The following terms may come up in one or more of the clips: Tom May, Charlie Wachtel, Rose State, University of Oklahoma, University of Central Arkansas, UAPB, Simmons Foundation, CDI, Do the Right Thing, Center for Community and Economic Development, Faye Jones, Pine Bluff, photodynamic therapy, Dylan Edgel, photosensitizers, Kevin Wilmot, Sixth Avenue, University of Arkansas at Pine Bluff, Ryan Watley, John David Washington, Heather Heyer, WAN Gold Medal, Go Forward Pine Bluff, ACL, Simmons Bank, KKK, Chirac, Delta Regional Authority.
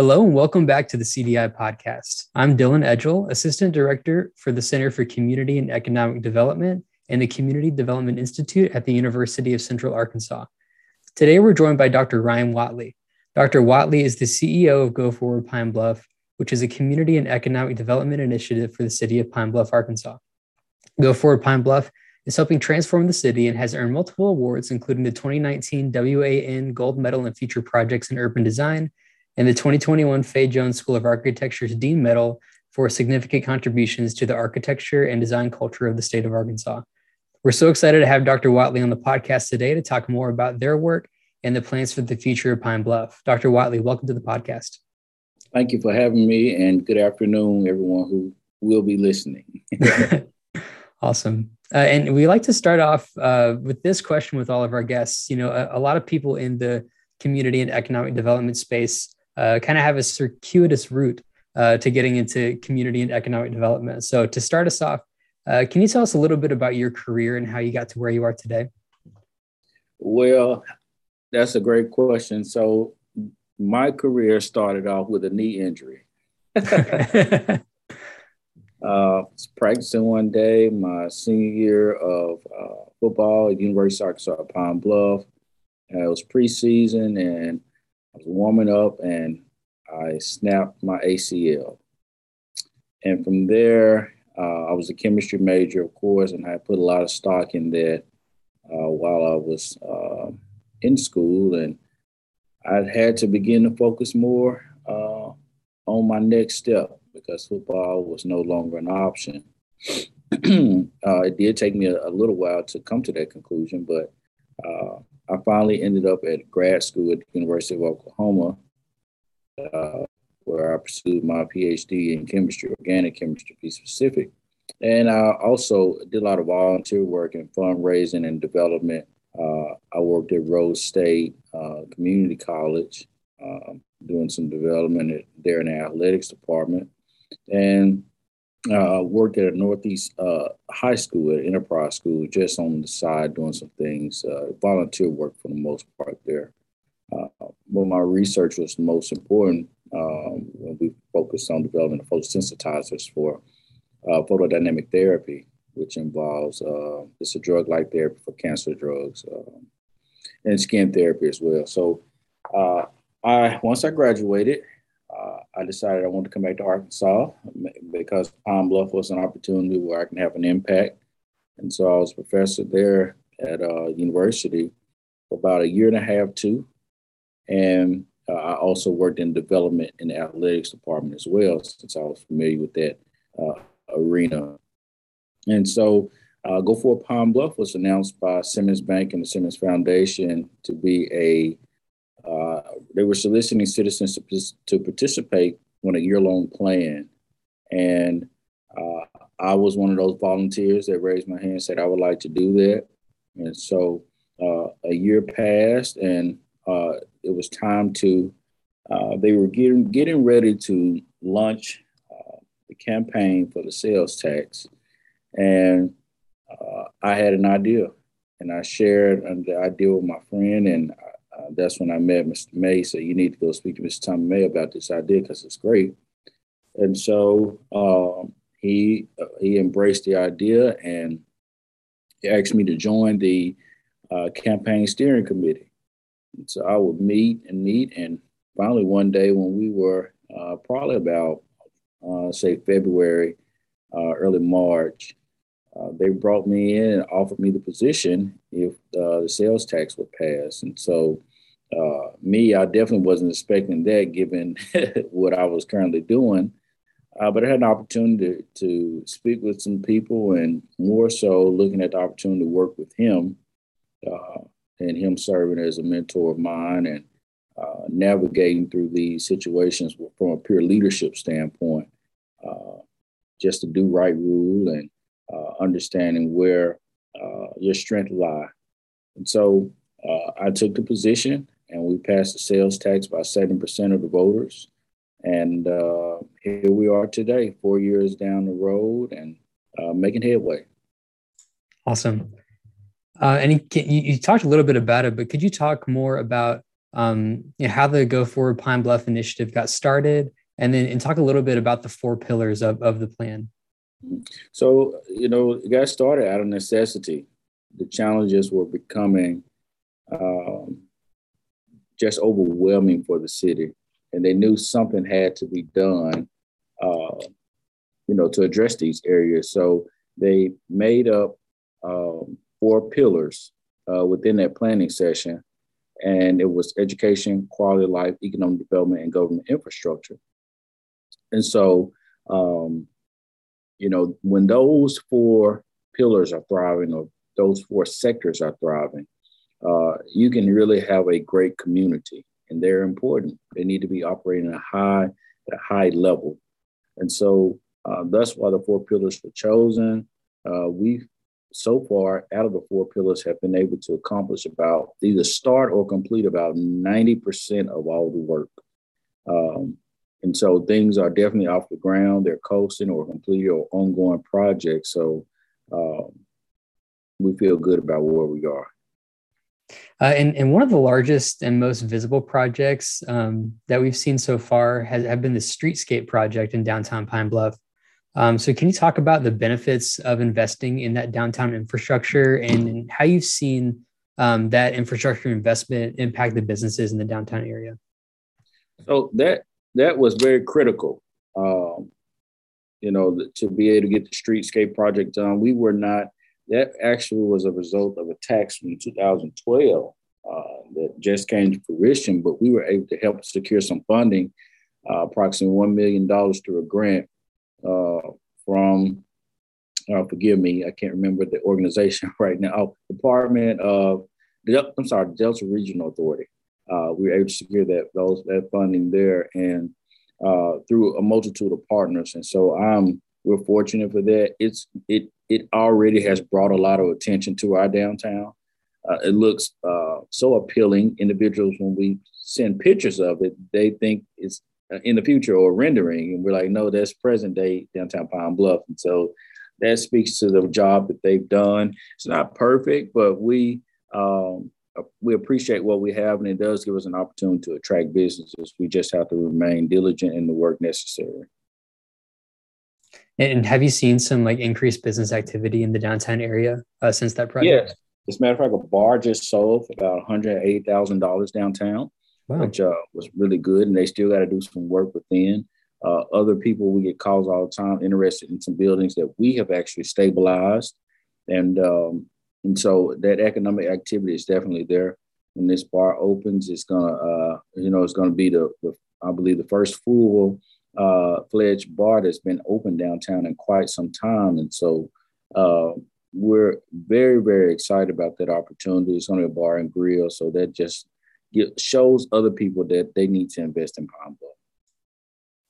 Hello and welcome back to the CDI podcast. I'm Dylan Edgel, Assistant Director for the Center for Community and Economic Development and the Community Development Institute at the University of Central Arkansas. Today, we're joined by Dr. Ryan Watley. Dr. Watley is the CEO of Go Forward Pine Bluff, which is a community and economic development initiative for the city of Pine Bluff, Arkansas. Go Forward Pine Bluff is helping transform the city and has earned multiple awards, including the 2019 WAN Gold Medal in Future Projects in Urban Design and the 2021 Faye Jones School of Architecture's Dean Medal for significant contributions to the architecture and design culture of the state of Arkansas. We're so excited to have Dr. Watley on the podcast today to talk more about their work and the plans for the future of Pine Bluff. Dr. Watley, welcome to the podcast. Thank you for having me, and good afternoon, everyone who will be listening. Awesome. And we like to start off with this question with all of our guests. You know, a lot of people in the community and economic development space kind of have a circuitous route to getting into community and economic development. So to start us off, can you tell us a little bit about your career and how you got to where you are today? Well, that's a great question. So my career started off with a knee injury. I was practicing one day, my senior year of football at University of Arkansas at Pine Bluff. It was preseason, and I was warming up, and I snapped my ACL. And from there, I was a chemistry major, of course, and I put a lot of stock in that while I was in school. And I had to begin to focus more on my next step because football was no longer an option. It did take me a little while to come to that conclusion, but I finally ended up at grad school at the University of Oklahoma, where I pursued my PhD in chemistry, organic chemistry, to be specific. And I also did a lot of volunteer work in fundraising and development. I worked at Rose State Community College, doing some development there in the athletics department, and worked at a Northeast high school, at Enterprise School, just on the side doing some things, volunteer work for the most part there. But my research was the most important when we focused on developing photosensitizers for photodynamic therapy, which involves, it's a drug-like therapy for cancer drugs and skin therapy as well. So once I graduated, I decided I wanted to come back to Arkansas because Pine Bluff was an opportunity where I can have an impact. And so I was a professor there at university for about a year and a half, too. And I also worked in development in the athletics department as well, since I was familiar with that arena. And so Go Forward Pine Bluff was announced by Simmons Bank and the Simmons Foundation to be a they were soliciting citizens to participate on a year-long plan. And I was one of those volunteers that raised my hand and said, I would like to do that. And so a year passed, and it was time to, they were getting ready to launch the campaign for the sales tax. And I had an idea, and I shared the idea with my friend, and that's when I met Mr. May. So you need to go speak to Mr. Tom May about this idea because it's great. And so he embraced the idea, and he asked me to join the campaign steering committee. And so I would meet. And finally, one day when we were probably about, say, February, early March, they brought me in and offered me the position if the sales tax would pass. And so I definitely wasn't expecting that given what I was currently doing. But I had an opportunity to speak with some people, and more so looking at the opportunity to work with him and him serving as a mentor of mine and navigating through these situations from a peer leadership standpoint, just to do right rule and understanding where your strengths lie. And so I took the position, and we passed the sales tax by 7% of the voters. And here we are today, 4 years down the road, and making headway. Awesome. And you talked a little bit about it, but could you talk more about how the Go Forward Pine Bluff initiative got started, and talk a little bit about the four pillars of the plan. So, it got started out of necessity. The challenges were becoming just overwhelming for the city, and they knew something had to be done, to address these areas. So they made up four pillars within that planning session, and it was education, quality of life, economic development, and government infrastructure. And so, when those four pillars are thriving, or those four sectors are thriving, you can really have a great community, and they're important. They need to be operating at a high level. And so that's why the four pillars were chosen. We so far out of the four pillars have been able to accomplish about either start or complete about 90% of all the work. And so things are definitely off the ground. They're coasting or completed or ongoing projects. So we feel good about where we are. And one of the largest and most visible projects that we've seen so far have been the streetscape project in downtown Pine Bluff. So can you talk about the benefits of investing in that downtown infrastructure, and how you've seen that infrastructure investment impact the businesses in the downtown area? So that was very critical, to be able to get the streetscape project done. We were not. That actually was a result of a tax from 2012 that just came to fruition, but we were able to help secure some funding, approximately $1 million through a grant from, forgive me, I can't remember the organization right now, Delta Regional Authority. We were able to secure that funding there, and through a multitude of partners. And so we're fortunate for that. It already has brought a lot of attention to our downtown. It looks so appealing. Individuals, when we send pictures of it, they think it's in the future or rendering. And we're like, no, that's present day downtown Pine Bluff. And so that speaks to the job that they've done. It's not perfect, but we appreciate what we have. And it does give us an opportunity to attract businesses. We just have to remain diligent in the work necessary. And have you seen some increased business activity in the downtown area since that project? Yes. As a matter of fact, a bar just sold for about $108,000 downtown, wow, which was really good. And they still got to do some work within. Other people, we get calls all the time interested in some buildings that we have actually stabilized. And so that economic activity is definitely there. When this bar opens, it's going to, it's going to be the first full fledged bar that's been open downtown in quite some time. And so we're very, very excited about that opportunity. It's only a bar and grill. So that just shows other people that they need to invest in Pine Bluff.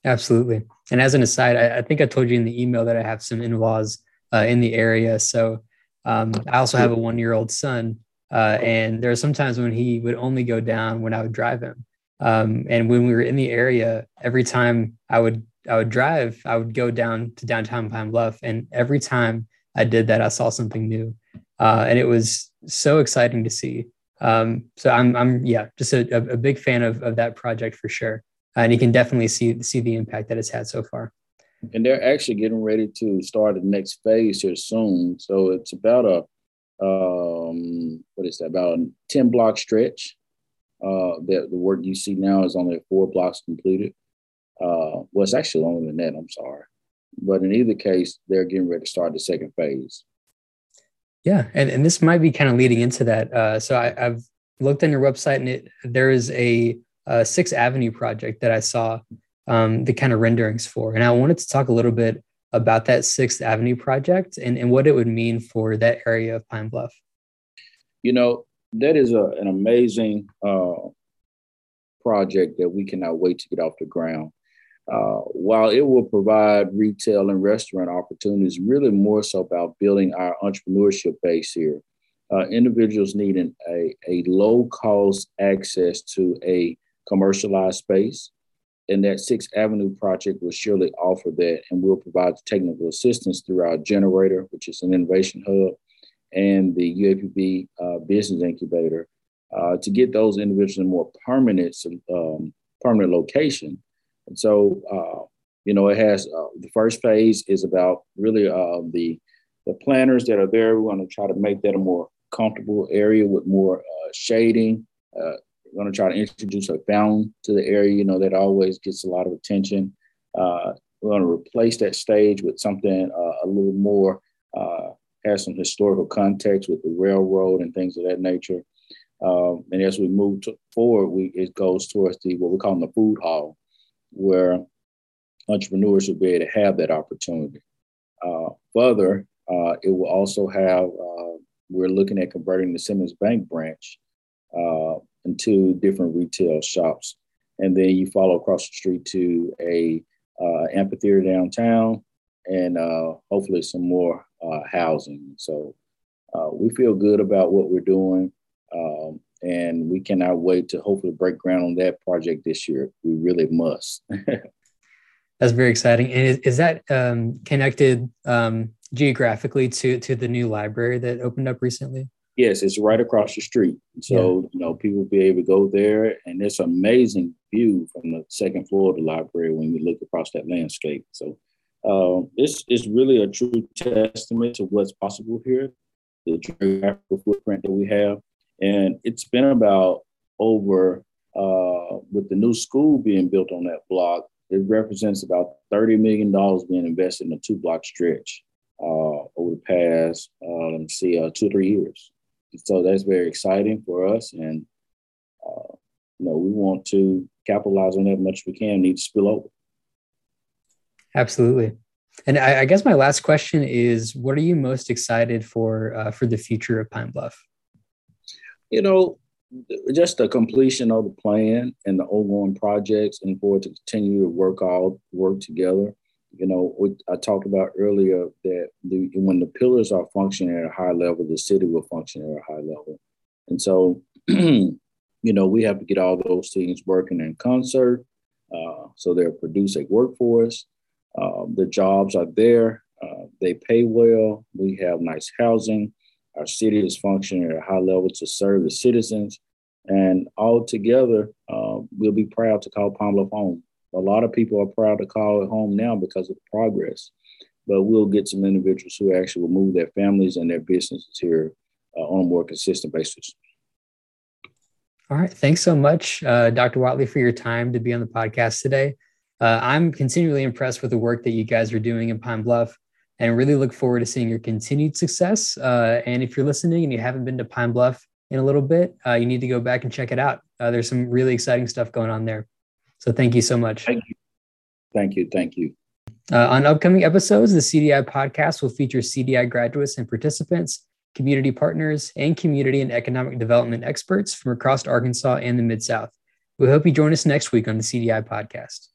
Absolutely. And as an aside, I think I told you in the email that I have some in-laws in the area. So I also have a one-year-old son. And there are some times when he would only go down when I would drive him. And when we were in the area, every time I would drive, I would go down to downtown Pine Bluff. And every time I did that, I saw something new. And it was so exciting to see. So I'm just a big fan of that project for sure. And you can definitely see the impact that it's had so far. And they're actually getting ready to start the next phase here soon. So it's about a 10 block stretch. That the work you see now is only 4 blocks completed. Well, it's actually longer than that, I'm sorry. But in either case, they're getting ready to start the second phase. Yeah, and this might be kind of leading into that. So I've looked on your website, and there is a Sixth Avenue project that I saw the kind of renderings for. And I wanted to talk a little bit about that Sixth Avenue project and what it would mean for that area of Pine Bluff. That is an amazing project that we cannot wait to get off the ground. While it will provide retail and restaurant opportunities, really more so about building our entrepreneurship base here. Individuals need a low-cost access to a commercialized space, and that Sixth Avenue project will surely offer that, and we'll provide technical assistance through our generator, which is an innovation hub, and the UAPB business incubator to get those individuals in a more permanent location. And so, it has the first phase is about really the planters that are there. We want to try to make that a more comfortable area with more shading. We're going to try to introduce a fountain to the area, that always gets a lot of attention. We're going to replace that stage with something a little more, has some historical context with the railroad and things of that nature. And as we move forward, it goes towards what we call the food hall, where entrepreneurs will be able to have that opportunity. Further, it will also have, we're looking at converting the Simmons Bank branch into different retail shops. And then you follow across the street to a amphitheater downtown and hopefully some more housing. So we feel good about what we're doing. And we cannot wait to hopefully break ground on that project this year. We really must. That's very exciting. And is that connected geographically to the new library that opened up recently? Yes, it's right across the street. So, people will be able to go there, and it's an amazing view from the second floor of the library when we look across that landscape. So it's really a true testament to what's possible here, the geographical footprint that we have. And it's been about with the new school being built on that block, it represents about $30 million being invested in a 2-block stretch over the past, 2 or 3 years. So that's very exciting for us. And, we want to capitalize on that as much as we can, need to spill over. Absolutely. And I guess my last question is, what are you most excited for the future of Pine Bluff? Just the completion of the plan and the ongoing projects, and for it to continue to work together. I talked about earlier that when the pillars are functioning at a high level, the city will function at a high level. And so, we have to get all those things working in concert so they'll produce a workforce. The jobs are there. They pay well. We have nice housing. Our city is functioning at a high level to serve the citizens, and all together, we'll be proud to call Pine Bluff home. A lot of people are proud to call it home now because of the progress, but we'll get some individuals who actually will move their families and their businesses here on a more consistent basis. All right. Thanks so much, Dr. Watley, for your time to be on the podcast today. I'm continually impressed with the work that you guys are doing in Pine Bluff, and really look forward to seeing your continued success. And if you're listening and you haven't been to Pine Bluff in a little bit, you need to go back and check it out. There's some really exciting stuff going on there. So thank you so much. Thank you. On upcoming episodes, the CDI podcast will feature CDI graduates and participants, community partners, and community and economic development experts from across Arkansas and the Mid-South. We hope you join us next week on the CDI podcast.